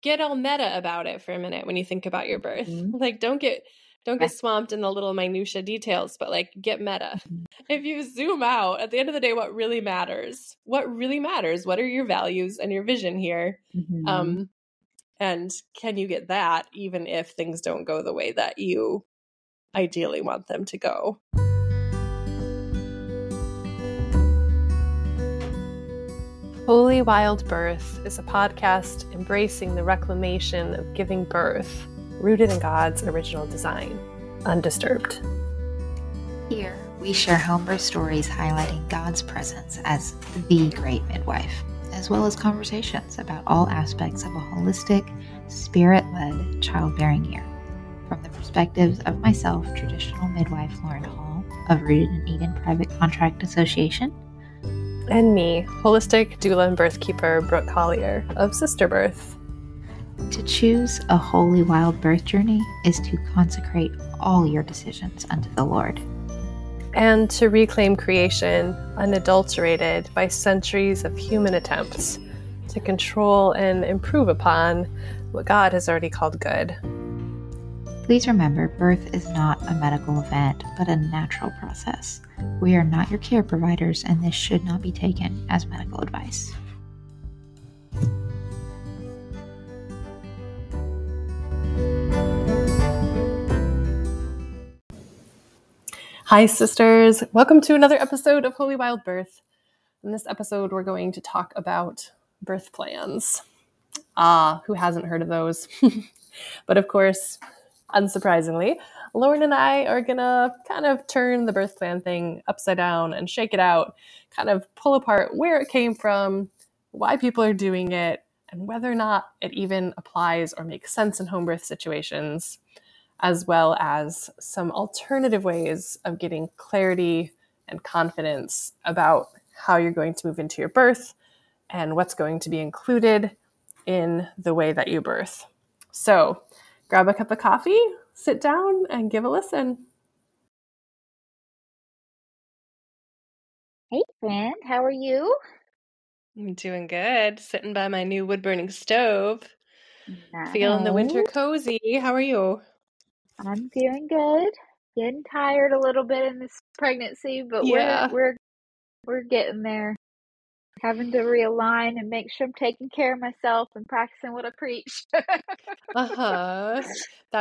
get all meta about it for a minute when you think about your birth. Mm-hmm. Like, don't get swamped in the little minutia details, but like get meta. If you zoom out, at the end of the day, what really matters? What are your values and your vision here? Mm-hmm. And can you get that even if things don't go the way that you ideally want them to go? Holy Wild Birth is a podcast embracing the reclamation of giving birth, rooted in God's original design, undisturbed. Here, we share homebirth stories highlighting God's presence as the great midwife, as well as conversations about all aspects of a holistic, spirit-led childbearing year. From the perspectives of myself, traditional midwife Lauren Hall of Rooted in Eden Private Contract Association, and me, holistic doula and birth keeper Brooke Collier of Sister Birth. To choose a holy wild birth journey is to consecrate all your decisions unto the Lord. And to reclaim creation unadulterated by centuries of human attempts to control and improve upon what God has already called good. Please remember, birth is not a medical event, but a natural process. We are not your care providers, and this should not be taken as medical advice. Hi, sisters. Welcome to another episode of Holy Wild Birth. In this episode, we're going to talk about birth plans. Who hasn't heard of those? But of course, unsurprisingly, Lauren and I are going to kind of turn the birth plan thing upside down and shake it out, kind of pull apart where it came from, why people are doing it, and whether or not it even applies or makes sense in home birth situations, as well as some alternative ways of getting clarity and confidence about how you're going to move into your birth and what's going to be included in the way that you birth. So grab a cup of coffee, sit down, and give a listen. Hey, friend. How are you? I'm doing good. Sitting by my new wood-burning stove. Nice. Feeling the winter cozy. How are you? I'm feeling good. Getting tired a little bit in this pregnancy, but yeah, we're getting there. Having to realign and make sure I'm taking care of myself and practicing what I preach. That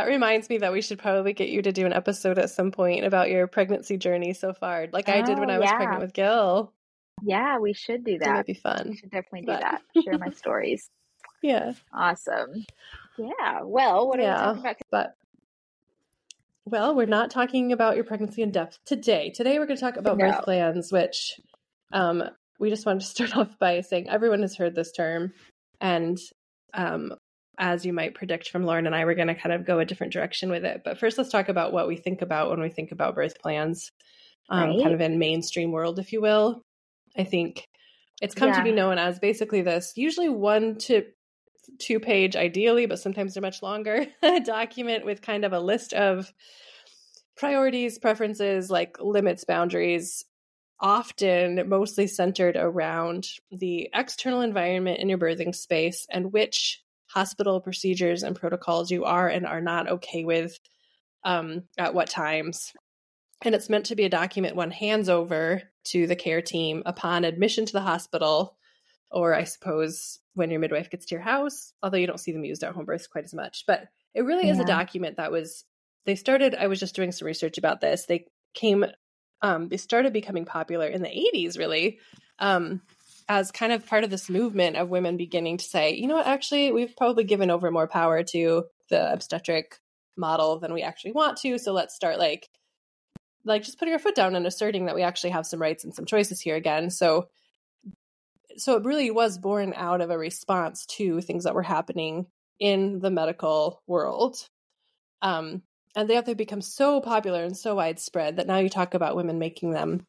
reminds me that we should probably get you to do an episode at some point about your pregnancy journey so far, like I did when I was pregnant with Gil. Yeah, we should do that. That'd be fun. We should definitely do that. Share my stories. Yeah. Awesome. Yeah. Well, what are we talking about? Well, we're not talking about your pregnancy in depth today. Today, we're going to talk about birth plans, which we just wanted to start off by saying everyone has heard this term. And as you might predict from Lauren and I, we're going to kind of go a different direction with it. But first, let's talk about what we think about when we think about birth plans, kind of in mainstream world, if you will. I think it's come to be known as basically this, usually 1 to 2 page ideally, but sometimes they're much longer, document with kind of a list of priorities, preferences, like limits, boundaries, often mostly centered around the external environment in your birthing space and which hospital procedures and protocols you are and are not okay with at what times. And it's meant to be a document one hands over to the care team upon admission to the hospital, or I suppose when your midwife gets to your house, although you don't see them used at home births quite as much. But it really is a document that I was just doing some research about this. They started becoming popular in the 80s, really, as kind of part of this movement of women beginning to say, you know what, actually, we've probably given over more power to the obstetric model than we actually want to. So let's start like just putting our foot down and asserting that we actually have some rights and some choices here again. So it really was born out of a response to things that were happening in the medical world. And they have become so popular and so widespread that now you talk about women making them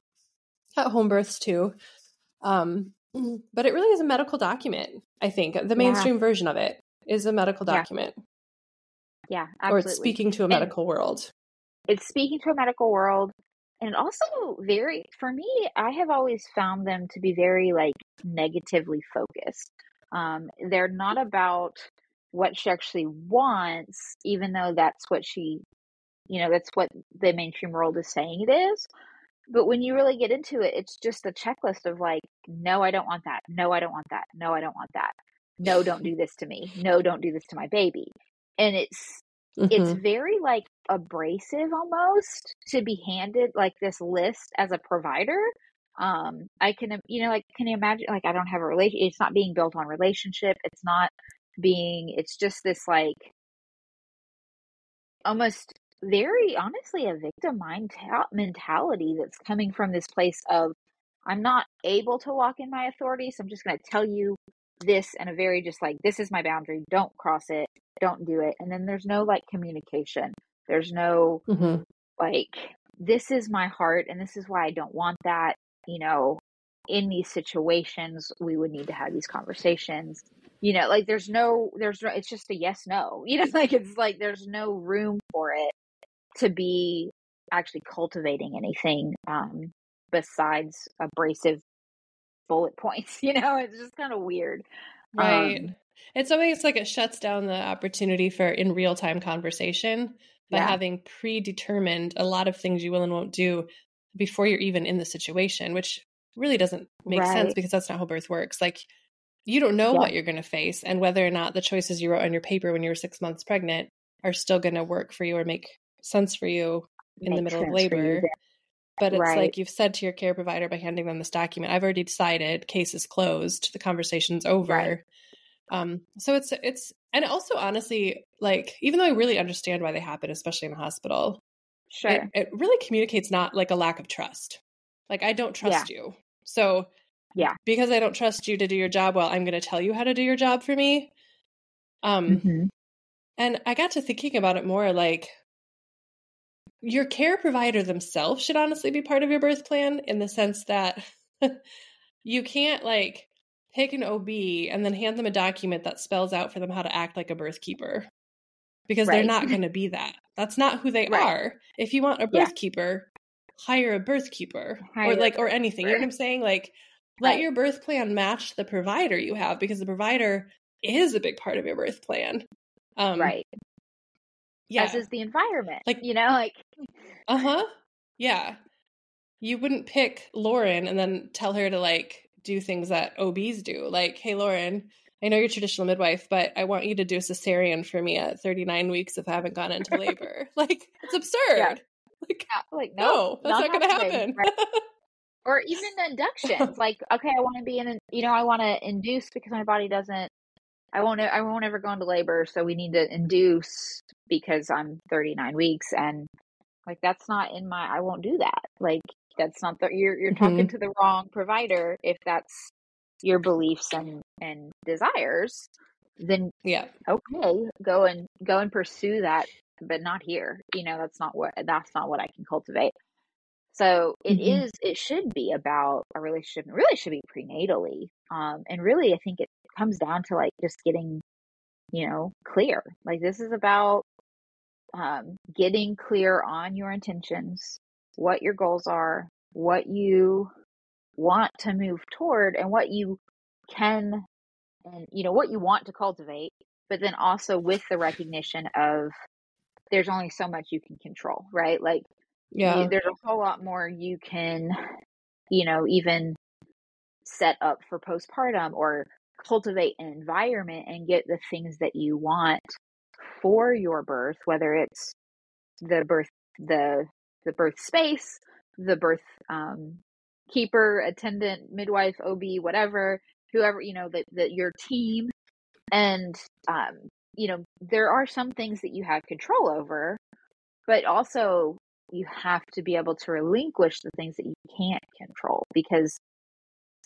at home births too. But it really is a medical document, I think. The mainstream version of it is a medical document. Yeah, absolutely. Or it's speaking to a medical world. It's speaking to a medical world. And also for me, I have always found them to be very negatively focused. They're not about what she actually wants, even though that's what she, you know, that's what the mainstream world is saying it is. But when you really get into it, it's just a checklist of like, no, I don't want that. No, I don't want that. No, I don't want that. No, don't do this to me. No, don't do this to my baby. And it's very like abrasive almost to be handed like this list as a provider. I can, you know, like, can you imagine, like, I don't have a relationship. It's not being built on relationship. It's not being, it's just this like almost very honestly a victim mentality that's coming from this place of, I'm not able to walk in my authority. So I'm just going to tell you this in a very just like, this is my boundary. Don't cross it. Don't do it. And then there's no like communication. There's no like, this is my heart and this is why I don't want that. You know, in these situations, we would need to have these conversations, you know, like there's no, it's just a yes, no, you know, like, it's like, there's no room for it to be actually cultivating anything, besides abrasive bullet points, you know, it's just kind of weird. Right. It's always like it shuts down the opportunity for in real time conversation by having predetermined a lot of things you will and won't do before you're even in the situation, which really doesn't make sense because that's not how birth works. Like you don't know what you're going to face and whether or not the choices you wrote on your paper when you were 6 months pregnant are still going to work for you or make sense for you in the middle of labor. But it's like you've said to your care provider by handing them this document, I've already decided, case is closed, the conversation's over. Right. So it's, and also honestly, like, even though I really understand why they happen, especially in the hospital, it really communicates not like a lack of trust. Like, I don't trust you. So because I don't trust you to do your job well, I'm going to tell you how to do your job for me. And I got to thinking about it more, like, your care provider themselves should honestly be part of your birth plan in the sense that you can't like pick an OB and then hand them a document that spells out for them how to act like a birth keeper because they're not going to be that. That's not who they are. If you want a birth keeper, hire a birth keeper or like, or anything, you know what I'm saying? Like let your birth plan match the provider you have because the provider is a big part of your birth plan. As is the environment, like, you know, like, You wouldn't pick Lauren and then tell her to like do things that OBs do. Like, hey, Lauren, I know you're traditional midwife, but I want you to do a cesarean for me at 39 weeks if I haven't gone into labor. Like, it's absurd. Yeah. Like, no, that's not going to happen. Right? Or even inductions. Like, okay, I want to be in, you know, I want to induce because my body doesn't. I won't ever go into labor, so we need to induce because I'm 39 weeks and like, that's not in my, I won't do that. Like, that's not the, you're talking to the wrong provider. If that's your beliefs and desires, then okay, go and pursue that, but not here. You know, that's not what I can cultivate. So it should be about a relationship. It really should be prenatally. And really, I think it comes down to like just getting, you know, clear. Like this is about getting clear on your intentions, what your goals are, what you want to move toward, and what you can, and you know, what you want to cultivate, but then also with the recognition of there's only so much you can control, right? Like there's a whole lot more you can, you know, even set up for postpartum or cultivate an environment and get the things that you want for your birth, whether it's the birth space, the birth keeper, attendant, midwife, OB, whatever, whoever, you know, that your team. And you know, there are some things that you have control over, but also you have to be able to relinquish the things that you can't control because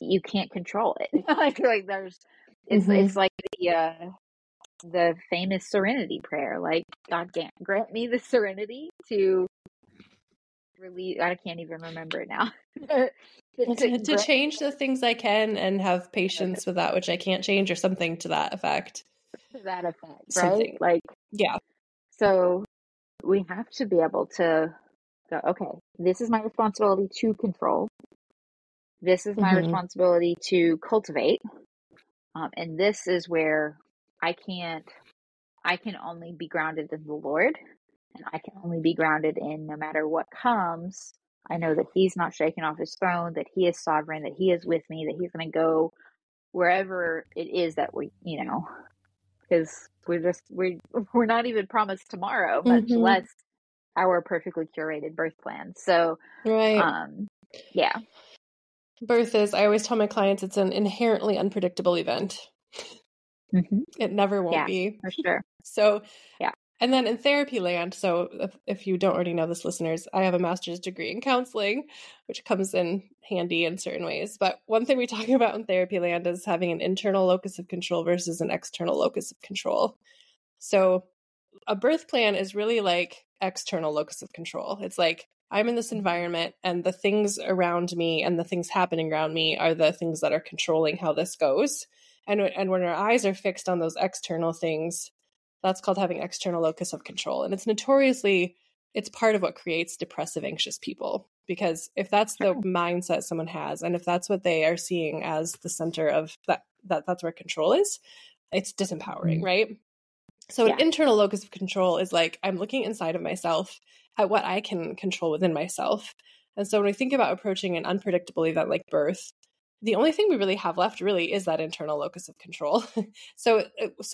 you can't control it. like there's, it's like the famous serenity prayer, like God grant me the serenity to release. I can't even remember it now. to change the things I can and have patience with that which I can't change, or something to that effect. Right? Something. Like So we have to be able to go, okay, this is my responsibility to control. This is my responsibility to cultivate. And this is where I can't I can only be grounded in the Lord, and I can only be grounded in, no matter what comes, I know that He's not shaken off His throne, that He is sovereign, that He is with me, that He's going to go wherever it is that we, you know, because we're not even promised tomorrow, much less our perfectly curated birth plan. So, right. Yeah. Birth is, I always tell my clients, it's an inherently unpredictable event. It never won't be. For sure. So, yeah. And then in therapy land, so if you don't already know this, listeners, I have a master's degree in counseling, which comes in handy in certain ways. But one thing we talk about in therapy land is having an internal locus of control versus an external locus of control. So a birth plan is really like external locus of control. It's like, I'm in this environment and the things around me and the things happening around me are the things that are controlling how this goes. And when our eyes are fixed on those external things, that's called having external locus of control. And it's notoriously, it's part of what creates depressive, anxious people, because if that's the mindset someone has, and if that's what they are seeing as the center of that's where control is, it's disempowering, right? So an internal locus of control is like, I'm looking inside of myself at what I can control within myself. And so when we think about approaching an unpredictable event like birth, the only thing we really have left really is that internal locus of control. So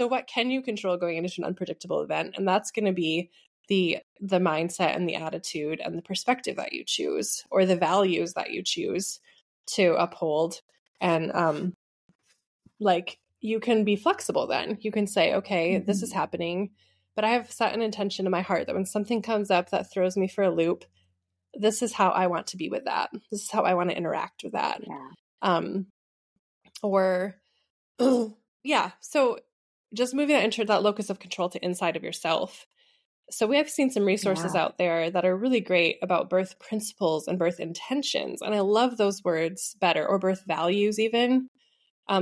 what can you control going into an unpredictable event? And that's going to be the mindset and the attitude and the perspective that you choose, or the values that you choose to uphold. And like, you can be flexible then. You can say, okay, this is happening, but I have set an intention in my heart that when something comes up that throws me for a loop, this is how I want to be with that. This is how I want to interact with that. Yeah. So just moving that locus of control to inside of yourself. So we have seen some resources out there that are really great about birth principles and birth intentions. And I love those words better, or birth values even,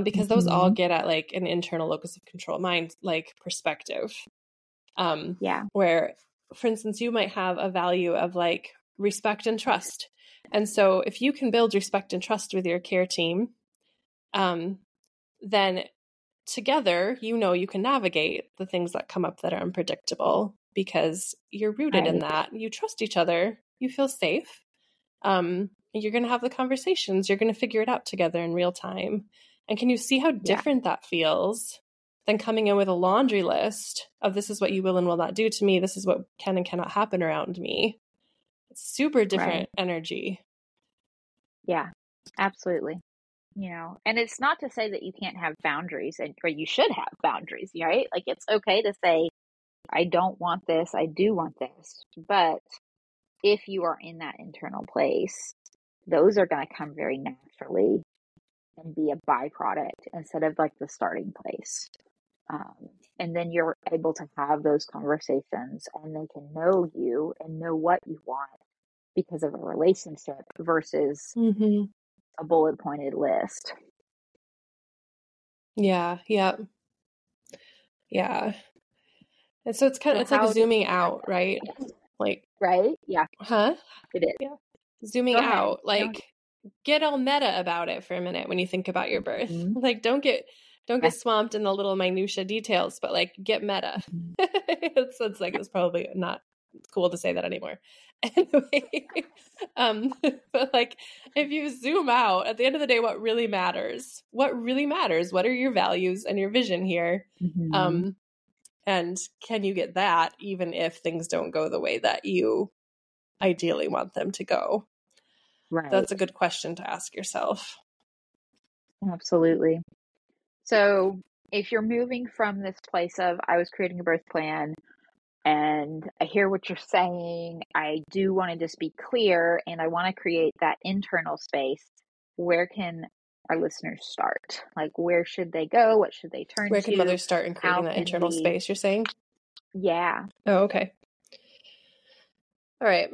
because those all get at like an internal locus of control mind, like perspective. Where, for instance, you might have a value of like respect and trust. And so if you can build respect and trust with your care team, then together, you know, you can navigate the things that come up that are unpredictable, because you're rooted in that. You trust each other. You feel safe. You're going to have the conversations. You're going to figure it out together in real time. And can you see how different that feels than coming in with a laundry list of this is what you will and will not do to me. This is what can and cannot happen around me. Super different energy. Yeah, absolutely. You know, and it's not to say that you can't have boundaries, or you should have boundaries, right? Like, it's okay to say, I don't want this, I do want this. But if you are in that internal place, those are going to come very naturally and be a byproduct instead of like the starting place. And then you're able to have those conversations, and they can know you and know what you want because of a relationship versus a bullet pointed list. Yeah. And so it's kind of, it's like zooming out, right? Like, right? Yeah. Huh? It is. Yeah. Zooming out, like get all meta about it for a minute when you think about your birth. Like, don't get swamped in the little minutia details, but like get meta. It's like, it's probably not cool to say that anymore. Anyway, but like, if you zoom out, at the end of the day, what really matters, what are your values and your vision here? And can you get that even if things don't go the way that you ideally want them to go? Right. That's a good question to ask yourself. Absolutely. So if you're moving from this place of, I was creating a birth plan and I hear what you're saying, I do want to just be clear and I want to create that internal space, where can our listeners start? Like, where should they go? What should they turn to? Where can mothers start in creating that internal space, you're saying? Yeah. Oh, okay. All right.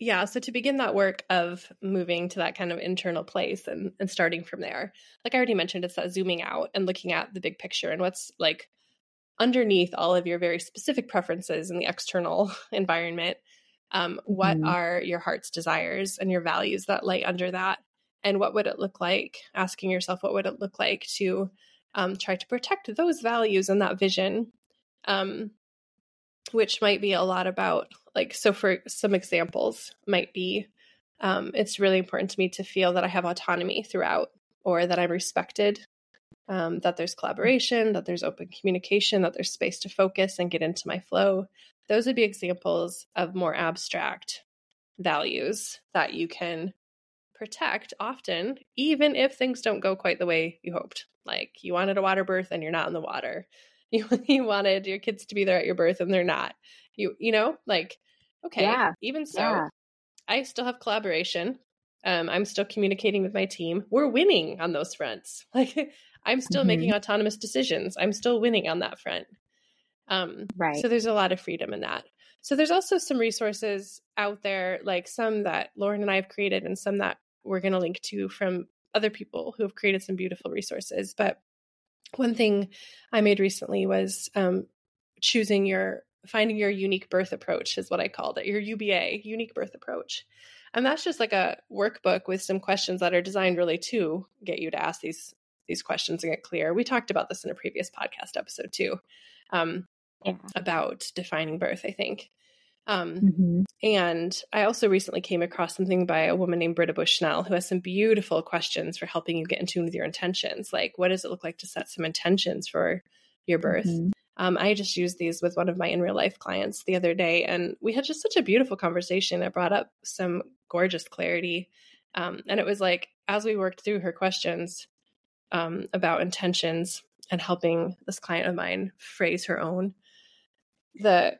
Yeah. So to begin that work of moving to that kind of internal place and starting from there, like I already mentioned, it's that zooming out and looking at the big picture and what's like underneath all of your very specific preferences in the external environment. What are your heart's desires and your values that lay under that? And what would it look like? Asking yourself, what would it look like to try to protect those values and that vision, which might be a lot about, like, so for some examples might be, it's really important to me to feel that I have autonomy throughout, or that I'm respected, that there's collaboration, that there's open communication, that there's space to focus and get into my flow. Those would be examples of more abstract values that you can protect often, even if things don't go quite the way you hoped. Like, you wanted a water birth and you're not in the water. You wanted your kids to be there at your birth and they're not. You know, like, okay, yeah, even so, yeah, I still have collaboration. I'm still communicating with my team. We're winning on those fronts. Like, I'm still making autonomous decisions. I'm still winning on that front. Right. So there's a lot of freedom in that. So there's also some resources out there, like some that Lauren and I have created and some that we're going to link to from other people who have created some beautiful resources. But one thing I made recently was finding your unique birth approach is what I called it, your UBA, unique birth approach. And that's just like a workbook with some questions that are designed really to get you to ask these questions and get clear. We talked about this in a previous podcast episode too, about defining birth, I think. And I also recently came across something by a woman named Britta Bushnell, who has some beautiful questions for helping you get in tune with your intentions. Like, what does it look like to set some intentions for your birth? I just used these with one of my in real life clients the other day, and we had just such a beautiful conversation. It brought up some gorgeous clarity. And it was like, as we worked through her questions about intentions and helping this client of mine phrase her own, the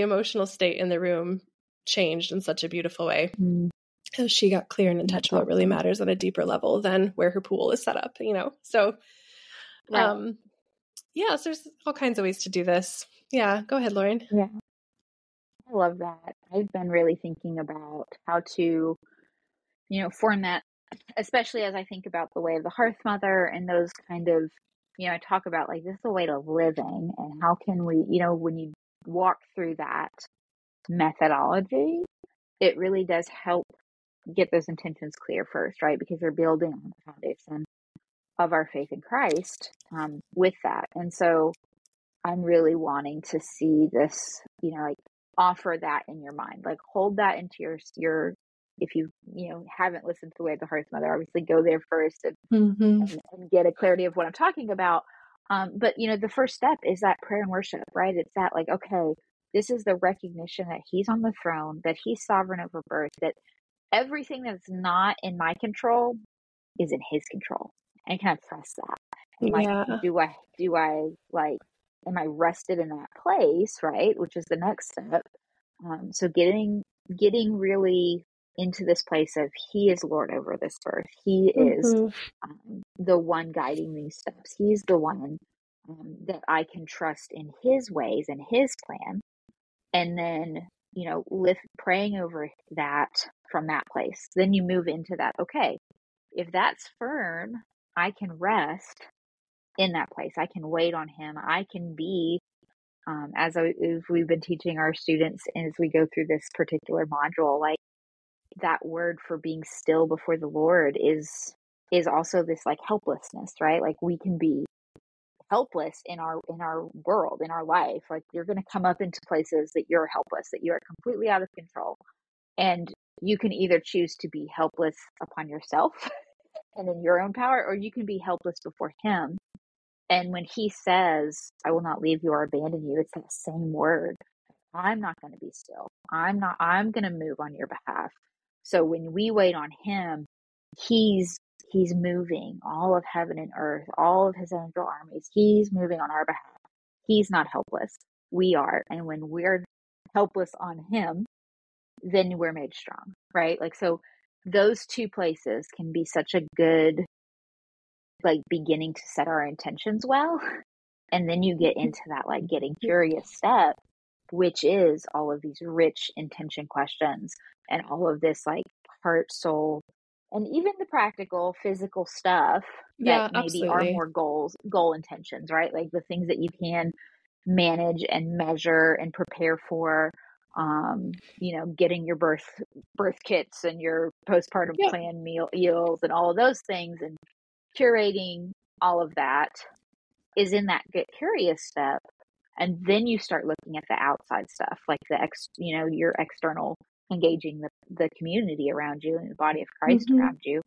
emotional state in the room changed in such a beautiful way. So she got clear and in touch with what really matters on a deeper level than where her pool is set up, you know? So, so there's all kinds of ways to do this. Yeah. Go ahead, Lauren. Yeah. I love that. I've been really thinking about how to, form that, especially as I think about the way of the hearth mother and those kind of, I talk about, like, this is a way of living, and how can we, when you walk through that methodology, it really does help get those intentions clear first, right? Because you're building on the foundation of our faith in Christ with that. And so I'm really wanting to see this, like, offer that in your mind, like, hold that into your if you, haven't listened to The Way of the Hearth Mother, obviously go there first and get a clarity of what I'm talking about. But, the first step is that prayer and worship, right? It's that, like, okay, this is the recognition that he's on the throne, that he's sovereign over birth, that everything that's not in my control is in his control. And kind of trust that. And, like, do I am I rested in that place, right? Which is the next step. So getting really into this place of he is Lord over this birth. He is the one guiding these steps. He's the one that I can trust in his ways and his plan. And then, praying over that from that place, then you move into that. Okay, if that's firm, I can rest in that place. I can wait on him. I can be, as we've been teaching our students as we go through this particular module, like, that word for being still before the Lord is also this, like, helplessness, right? Like, we can be helpless in our world, in our life. Like, you're going to come up into places that you're helpless, that you are completely out of control. And you can either choose to be helpless upon yourself and in your own power, or you can be helpless before him. And when he says, I will not leave you or abandon you, it's that same word. I'm not going to be still. I'm going to move on your behalf. So when we wait on him, he's moving all of heaven and earth, all of his angel armies. He's moving on our behalf. He's not helpless. We are. And when we're helpless on him, then we're made strong, right? Like, so those two places can be such a good, like, beginning to set our intentions well. And then you get into that, like, getting curious step, which is all of these rich intention questions and all of this, like, heart, soul, and even the practical physical stuff that maybe are more goal intentions, right? Like, the things that you can manage and measure and prepare for, getting your birth kits and your postpartum plan meals and all of those things, and curating all of that is in that get curious step. And then you start looking at the outside stuff, like your external, engaging the community around you and the body of Christ mm-hmm. around you.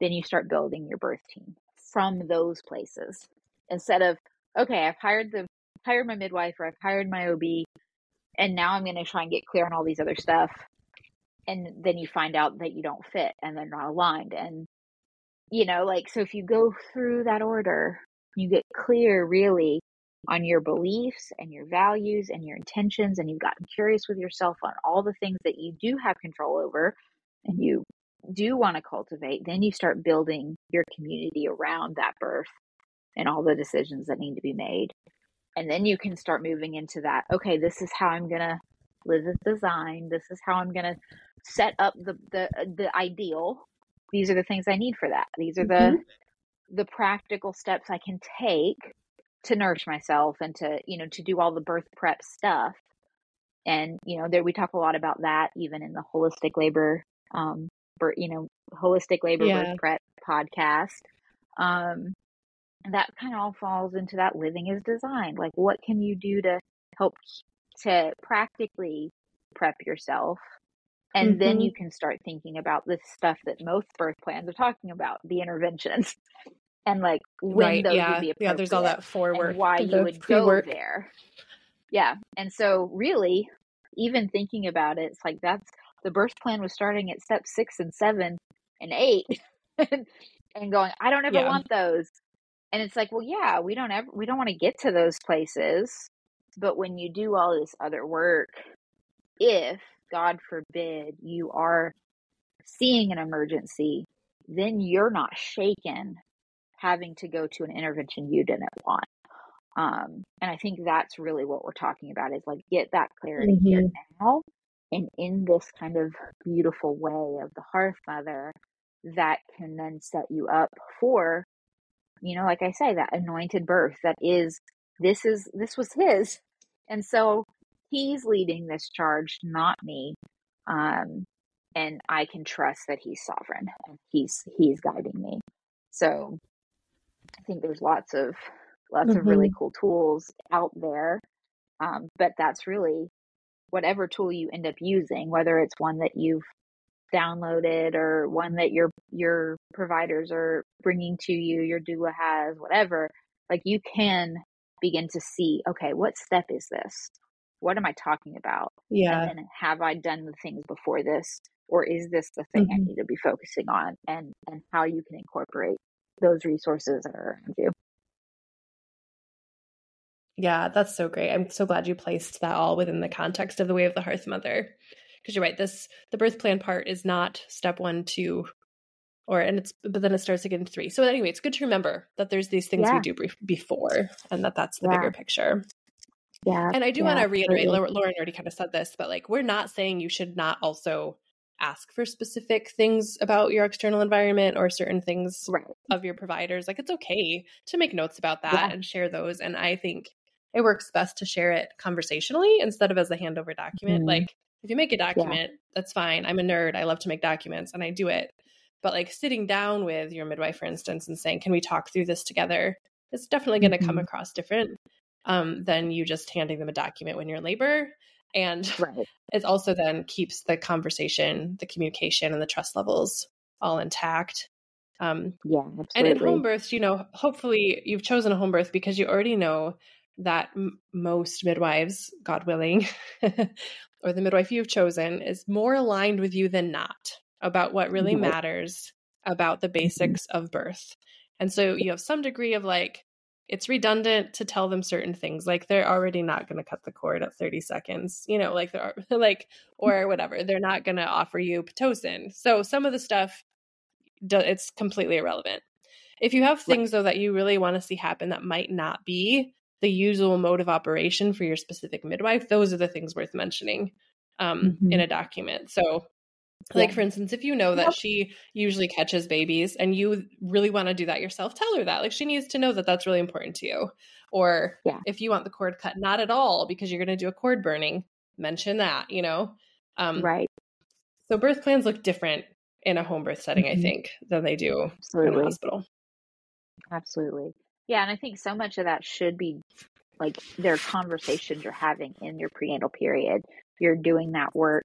Then you start building your birth team from those places, instead of, okay, I've hired my midwife, or I've hired my OB, and now I'm going to try and get clear on all these other stuff. And then you find out that you don't fit and they're not aligned. And, so if you go through that order, you get clear really on your beliefs and your values and your intentions, and you've gotten curious with yourself on all the things that you do have control over and you do want to cultivate, then you start building your community around that birth and all the decisions that need to be made. And then you can start moving into that, okay, this is how I'm going to live this design. This is how I'm going to set up the ideal. These are the things I need for that. These are mm-hmm. the practical steps I can take to nourish myself and to do all the birth prep stuff. And, we talk a lot about that even in the holistic labor, birth prep podcast. That kind of all falls into that living is designed. Like, what can you do to help to practically prep yourself? And mm-hmm. then you can start thinking about this stuff that most birth plans are talking about, the interventions. And like when right, those yeah. would be appropriate. Yeah, there's all that forward. Why you would pre-work. Go there. Yeah. And so really, even thinking about it, it's like that's the birth plan was starting at step 6 and 7 and 8 and going, I don't ever yeah. want those. And it's like, well, yeah, we don't want to get to those places. But when you do all this other work, if God forbid you are seeing an emergency, then you're not shaken having to go to an intervention you didn't want. And I think that's really what we're talking about is like, get that clarity mm-hmm. here now. And in this kind of beautiful way of the hearth mother that can then set you up for, like I say, that anointed birth that this was his. And so he's leading this charge, not me. And I can trust that he's sovereign and he's guiding me. So I think there's lots mm-hmm. of really cool tools out there. But that's really whatever tool you end up using, whether it's one that you've downloaded or one that your providers are bringing to you, your doula has, whatever, like you can begin to see, okay, what step is this? What am I talking about? Yeah. And then have I done the things before this? Or is this the thing mm-hmm. I need to be focusing on? And how you can incorporate those resources that are around you. Yeah, that's so great. I'm so glad you placed that all within the context of the Way of the Hearth Mother. Because you're right, the birth plan part is not step 1, 2, but then it starts again 3. So anyway, it's good to remember that there's these things yeah. we do before and that's the yeah. bigger picture. Yeah. And I do want to reiterate, Lauren already kind of said this, but like, we're not saying you should not also ask for specific things about your external environment or certain things right. of your providers. Like, it's okay to make notes about that yeah. and share those. And I think it works best to share it conversationally instead of as a handover document. Mm-hmm. Like, if you make a document, yeah. that's fine. I'm a nerd. I love to make documents and I do it. But like sitting down with your midwife, for instance, and saying, can we talk through this together? It's definitely going to mm-hmm. come across different than you just handing them a document when you're in labor. And right. it also then keeps the conversation, the communication, and the trust levels all intact. Yeah, absolutely. And in home births, hopefully you've chosen a home birth because you already know that most midwives, God willing, or the midwife you've chosen is more aligned with you than not about what really right. matters about the basics mm-hmm. of birth. And so you have some degree of like, it's redundant to tell them certain things. Like they're already not going to cut the cord at 30 seconds, like they're like, or whatever, they're not going to offer you Pitocin. So some of the stuff, it's completely irrelevant. If you have things though, that you really want to see happen, that might not be the usual mode of operation for your specific midwife. Those are the things worth mentioning mm-hmm. in a document. So like, for instance, if you know that she usually catches babies and you really want to do that yourself, tell her that. Like, she needs to know that that's really important to you. Or if you want the cord cut, not at all, because you're going to do a cord burning, mention that, Right. So birth plans look different in a home birth setting, mm-hmm. I think, than they do Absolutely. In a hospital. Absolutely. Yeah. And I think so much of that should be like there are conversations you're having in your prenatal period. You're doing that work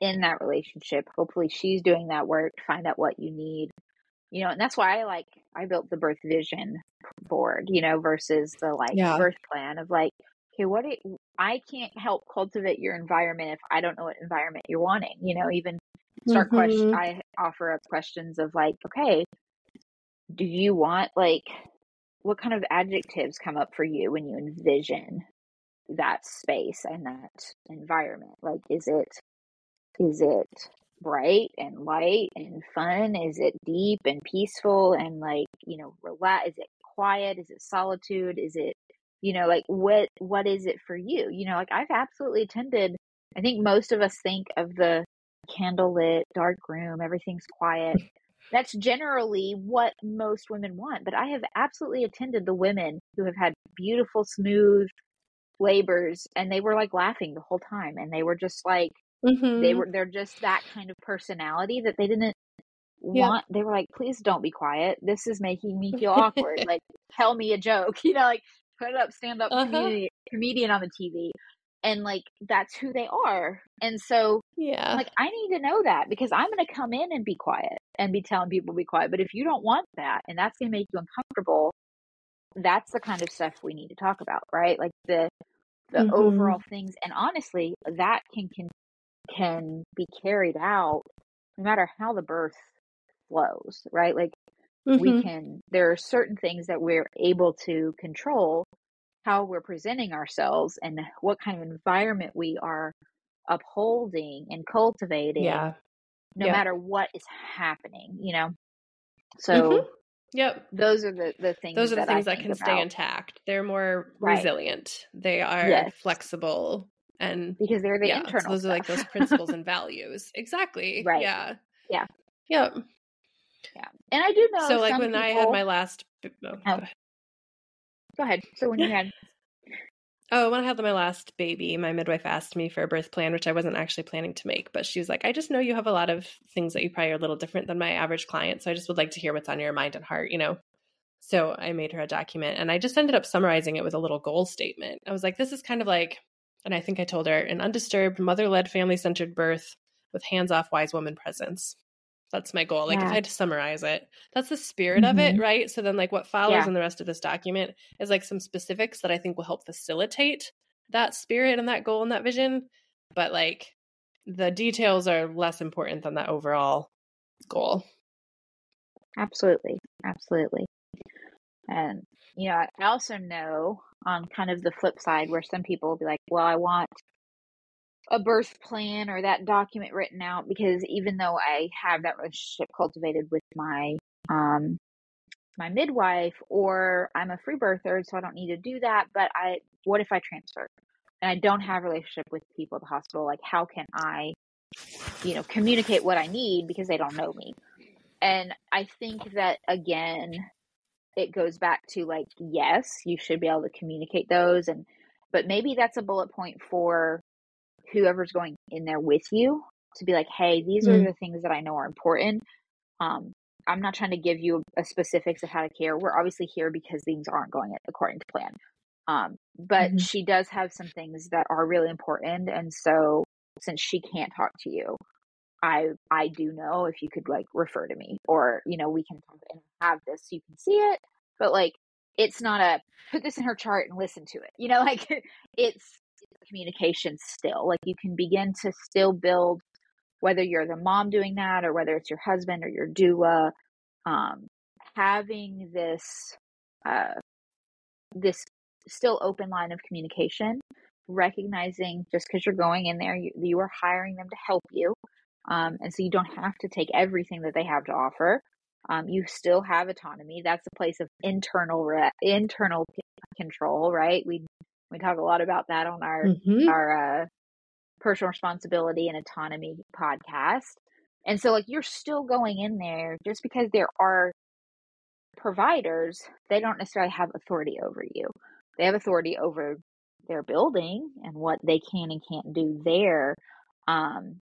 in that relationship. Hopefully she's doing that work to find out what you need, you know, and that's why I built the birth vision board, you know, versus the birth plan of okay, I can't help cultivate your environment if I don't know what environment you're wanting, you know, even start questions. I offer up questions of okay, do you want what kind of adjectives come up for you when you envision that space and that environment? Is it bright and light and fun? Is it deep and peaceful and relax? Is it quiet? Is it solitude? Is it, what is it for you? I've absolutely attended, I think most of us think of the candlelit dark room, everything's quiet. That's generally what most women want, but I have absolutely attended the women who have had beautiful, smooth labors, and they were laughing the whole time, and they were just they're just that kind of personality that they didn't want. They were please don't be quiet. This is making me feel awkward. Tell me a joke. Put it up, stand up comedian on the TV. And that's who they are. And so I need to know that, because I'm going to come in and be quiet and be telling people to be quiet. But if you don't want that and that's going to make you uncomfortable, that's the kind of stuff we need to talk about, right? The overall things. And honestly, that can be carried out no matter how the birth flows, right? There are certain things that we're able to control, how we're presenting ourselves and what kind of environment we are upholding and cultivating no matter what is happening, so those are the things that can stay intact. They're more resilient, they are flexible, and because they're the internal so those stuff. Are those principles and values. Exactly. Right. Yeah. And I do know. So when people... I had my last, go ahead. So when you had, when I had my last baby, my midwife asked me for a birth plan, which I wasn't actually planning to make, but she was like, I just know you have a lot of things that you probably are a little different than my average client. So I just would like to hear what's on your mind and heart, So I made her a document, and I just ended up summarizing it with a little goal statement. I was like, this is kind of and I think I told her, an undisturbed, mother-led, family-centered birth with hands-off wise woman presence. That's my goal. If I had to summarize it, that's the spirit of it, right? So then what follows in the rest of this document is some specifics that I think will help facilitate that spirit and that goal and that vision. But the details are less important than that overall goal. Absolutely. Absolutely. And, I also know on kind of the flip side where some people will be I want a birth plan or that document written out, because even though I have that relationship cultivated with my my midwife, or I'm a free birther, so I don't need to do that. But what if I transfer and I don't have a relationship with people at the hospital? How can I, communicate what I need, because they don't know me? And I think that again, it goes back to yes, you should be able to communicate those, but maybe that's a bullet point for whoever's going in there with you to be hey, these are the things that I know are important. I'm not trying to give you a specifics of how to care. We're obviously here because things aren't going according to plan. But she does have some things that are really important. And so since she can't talk to you, I do know if you could refer to me, or, we can talk and have this so you can see it, but it's not a put this in her chart and listen to it, it's communication still. You can begin to still build, whether you're the mom doing that or whether it's your husband or your doula, having this, this still open line of communication, recognizing just because you're going in there, you are hiring them to help you. And so you don't have to take everything that they have to offer. You still have autonomy. That's a place of internal control, right? We talk a lot about that on our personal responsibility and autonomy podcast. And so you're still going in there, just because there are providers, they don't necessarily have authority over you. They have authority over their building and what they can and can't do there.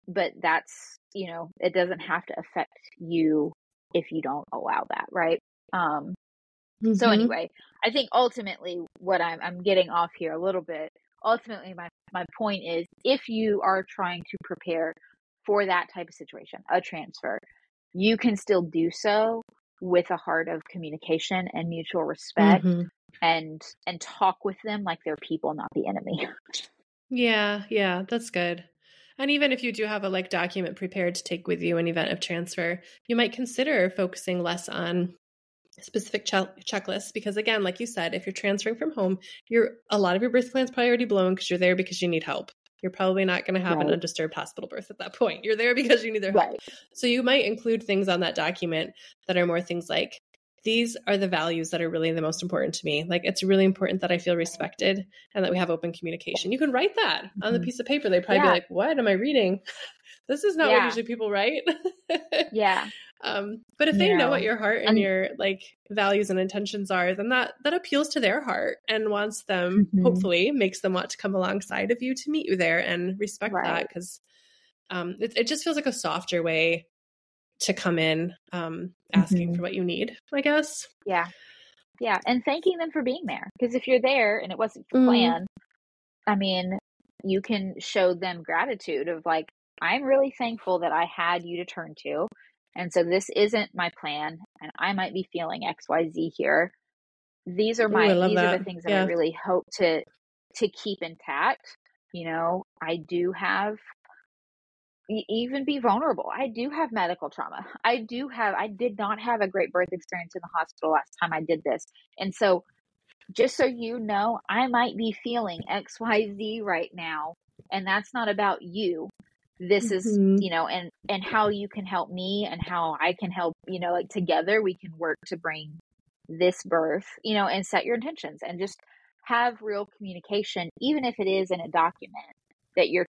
But that's, it doesn't have to affect you if you don't allow that, right? Mm-hmm. So anyway, I think ultimately what I'm getting off here a little bit. Ultimately, my point is, if you are trying to prepare for that type of situation, a transfer, you can still do so with a heart of communication and mutual respect, mm-hmm. and talk with them like they're people, not the enemy. Yeah, that's good. And even if you do have a document prepared to take with you in event of transfer, you might consider focusing less on specific checklists, because again, like you said, if you're transferring from home, a lot of your birth plan's probably already blown because you're there because you need help. You're probably not going to have an undisturbed hospital birth at that point. You're there because you need their help. So you might include things on that document that are more things like, these are the values that are really the most important to me. Like, it's really important that I feel respected and that we have open communication. You can write that mm-hmm. on the piece of paper. They'd probably be like, what am I reading? This is not what usually people write. But if they know what your heart and your values and intentions are, then that appeals to their heart and wants them, mm-hmm. hopefully makes them want to come alongside of you to meet you there and respect that. Because it just feels like a softer way to come in, asking mm-hmm. for what you need, I guess. Yeah. And thanking them for being there. Because if you're there and it wasn't your plan, I mean, you can show them gratitude of I'm really thankful that I had you to turn to. And so this isn't my plan. And I might be feeling X, Y, Z here. These are these are the things that I really hope to keep intact. You know, I do have, even be vulnerable. I do have medical trauma. I did not have a great birth experience in the hospital last time I did this. And so just so you know, I might be feeling X, Y, Z right now. And that's not about you. This is, mm-hmm. and how you can help me and how I can help, together we can work to bring this birth, and set your intentions and just have real communication, even if it is in a document. That you're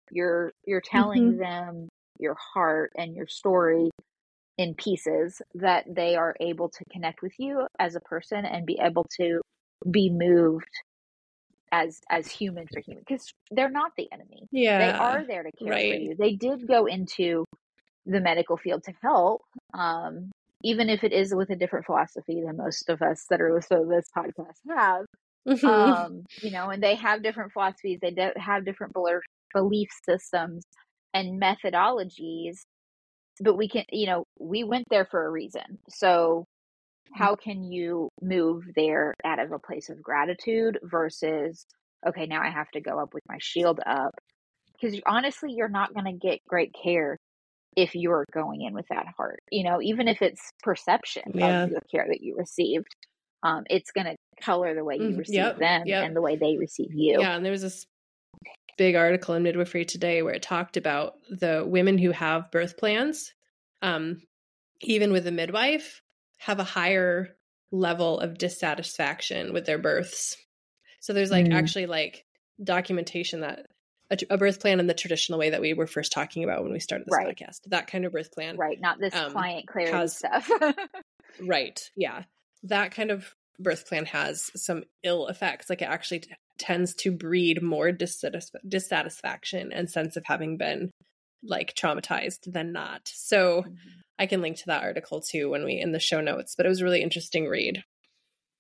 telling mm-hmm. them your heart and your story in pieces, that they are able to connect with you as a person and be able to be moved as human for human, because they're not the enemy. Yeah, they are there to care for you. They did go into the medical field to help, even if it is with a different philosophy than most of us that are listening to this podcast have. Mm-hmm. And they have different philosophies. They have different belief systems and methodologies, but we can, we went there for a reason. So how can you move there out of a place of gratitude versus, okay, now I have to go up with my shield up? Because honestly, you're not going to get great care if you're going in with that heart, even if it's perception of the care that you received. It's going to color the way you receive them and the way they receive you. Yeah. And there was this big article in Midwifery Today where it talked about the women who have birth plans, even with a midwife, have a higher level of dissatisfaction with their births. So there's actually documentation that a birth plan in the traditional way that we were first talking about when we started this podcast, that kind of birth plan. Right. Not this client clarity stuff. Right. Yeah. That kind of birth plan has some ill effects. It actually tends to breed more dissatisfaction and sense of having been traumatized than not. So mm-hmm. I can link to that article too in the show notes, but it was a really interesting read.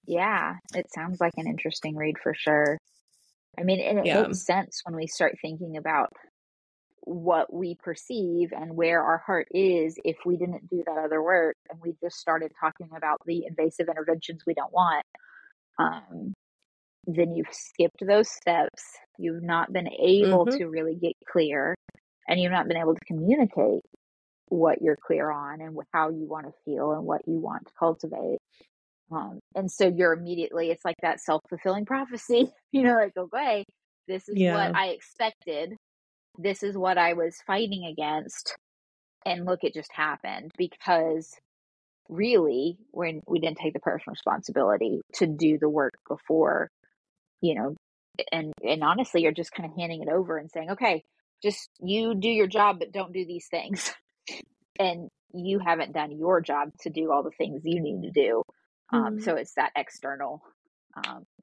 Yeah. It sounds like an interesting read for sure. I mean, and it makes sense when we start thinking about what we perceive and where our heart is, if we didn't do that other work and we just started talking about the invasive interventions we don't want, then you've skipped those steps. You've not been able mm-hmm. to really get clear, and you've not been able to communicate what you're clear on and how you want to feel and what you want to cultivate. And so you're immediately, it's like that self-fulfilling prophecy, okay, this is what I expected. This is what I was fighting against, and look, it just happened because really we didn't take the personal responsibility to do the work before, and honestly, you're just kind of handing it over and saying, okay, just you do your job, but don't do these things. And you haven't done your job to do all the things you need to do. Mm-hmm. So it's that external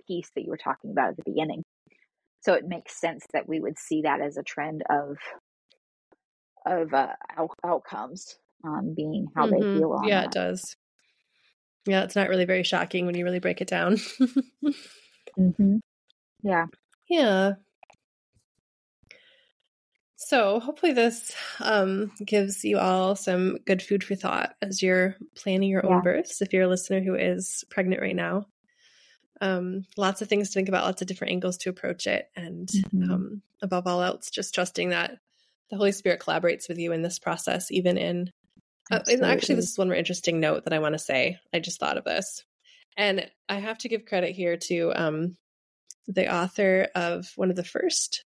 piece that you were talking about at the beginning. So it makes sense that we would see that as a trend of outcomes being how mm-hmm. they feel. Yeah, it does. Yeah, it's not really very shocking when you really break it down. Mm-hmm. Yeah. Yeah. So hopefully this gives you all some good food for thought as you're planning your own births, if you're a listener who is pregnant right now. Lots of things to think about, lots of different angles to approach it. And above all else, just trusting that the Holy Spirit collaborates with you in this process, even in and actually, this is one more interesting note that I want to say. I just thought of this. And I have to give credit here to the author of one of the first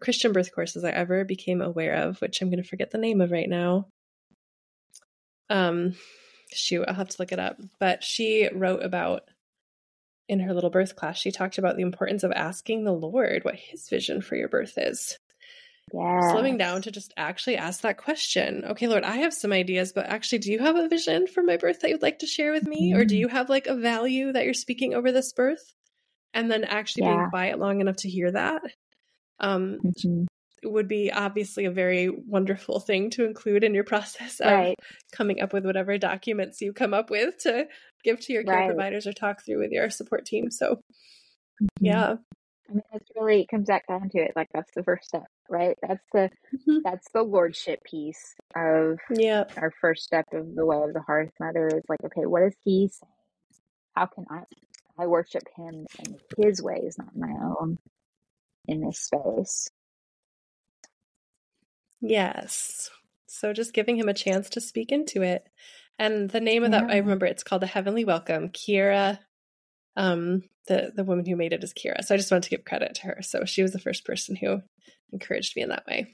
Christian birth courses I ever became aware of, which I'm going to forget the name of right now. Shoot, I'll have to look it up. But she wrote about, in her little birth class, she talked about the importance of asking the Lord what his vision for your birth is. Yeah. Slowing down to just actually ask that question. Okay, Lord, I have some ideas, but actually, do you have a vision for my birth that you'd like to share with me? Mm-hmm. Or do you have like a value that you're speaking over this birth? And then actually being quiet long enough to hear that would be obviously a very wonderful thing to include in your process of coming up with whatever documents you come up with to give to your care providers or talk through with your support team. So, yeah. I mean, it's really, it comes back down to it. Like, that's the first step, right? That's the lordship piece of our first step of the way of the hearth mother is like, okay, what is he saying? How can I worship him in his ways, not my own, in this space? Yes. So just giving him a chance to speak into it. And the name of that, I remember it's called A Heavenly Welcome. Kira, the woman who made it is Kira. So I just wanted to give credit to her. So she was the first person who encouraged me in that way.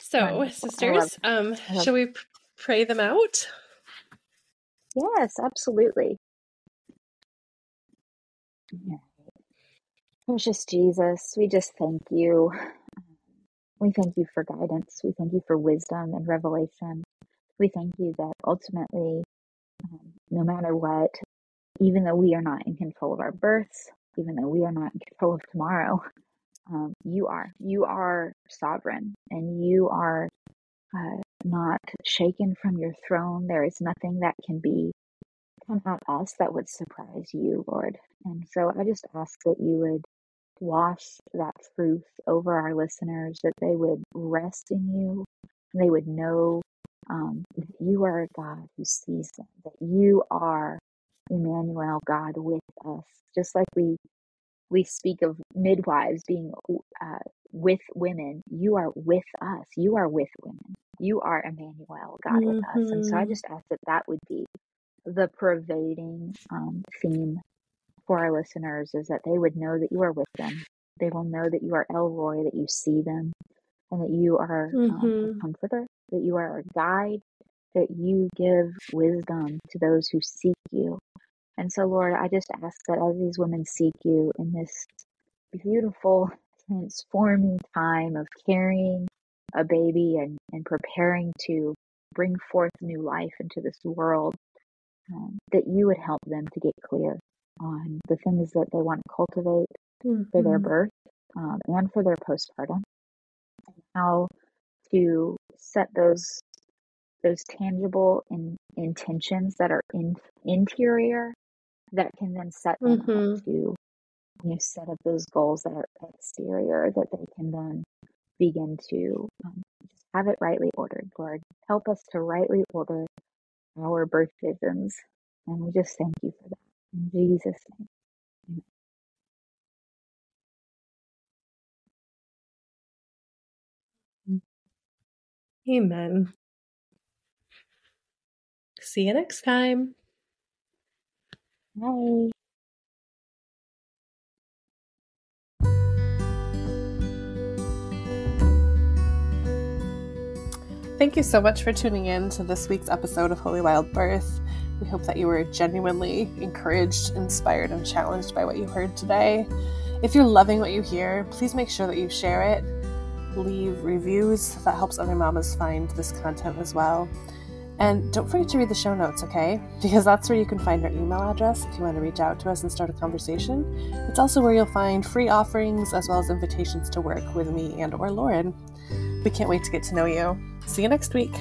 So sisters, shall we pray them out? Yes, absolutely. Yeah. Precious Jesus, we just thank you. We thank you for guidance. We thank you for wisdom and revelation. We thank you that ultimately, no matter what, even though we are not in control of our births, even though we are not in control of tomorrow, you are. You are sovereign, and you are not shaken from your throne. There is nothing that can be come at us that would surprise you, Lord. And so I just ask that you would wash that truth over our listeners, that they would rest in you, and they would know that you are a God who sees them, that you are Emmanuel, God with us. Just like we speak of midwives being with women, you are with us. You are with women. You are Emmanuel, God with us. And so I just ask that that would be the pervading theme for our listeners, is that they would know that you are with them. They will know that you are Elroy, that you see them, and that you are a comforter, that you are a guide, that you give wisdom to those who seek you. And so, Lord, I just ask that as these women seek you in this beautiful, transforming time of carrying a baby and preparing to bring forth new life into this world, that you would help them to get clear on the things that they want to cultivate for their birth and for their postpartum, and how to set those tangible intentions that are interior that can then set them up to, you know, set up those goals that are exterior, that they can then begin to have it rightly ordered. Lord, help us to rightly order our birth visions, and we just thank you for that. In Jesus' name. Amen. Amen. See you next time. Bye. Thank you so much for tuning in to this week's episode of Holy Wild Birth. We hope that you were genuinely encouraged, inspired, and challenged by what you heard today. If you're loving what you hear, please make sure that you share it. Leave reviews. That helps other mamas find this content as well. And don't forget to read the show notes, okay? Because that's where you can find our email address if you want to reach out to us and start a conversation. It's also where you'll find free offerings as well as invitations to work with me and or Lauren. We can't wait to get to know you. See you next week.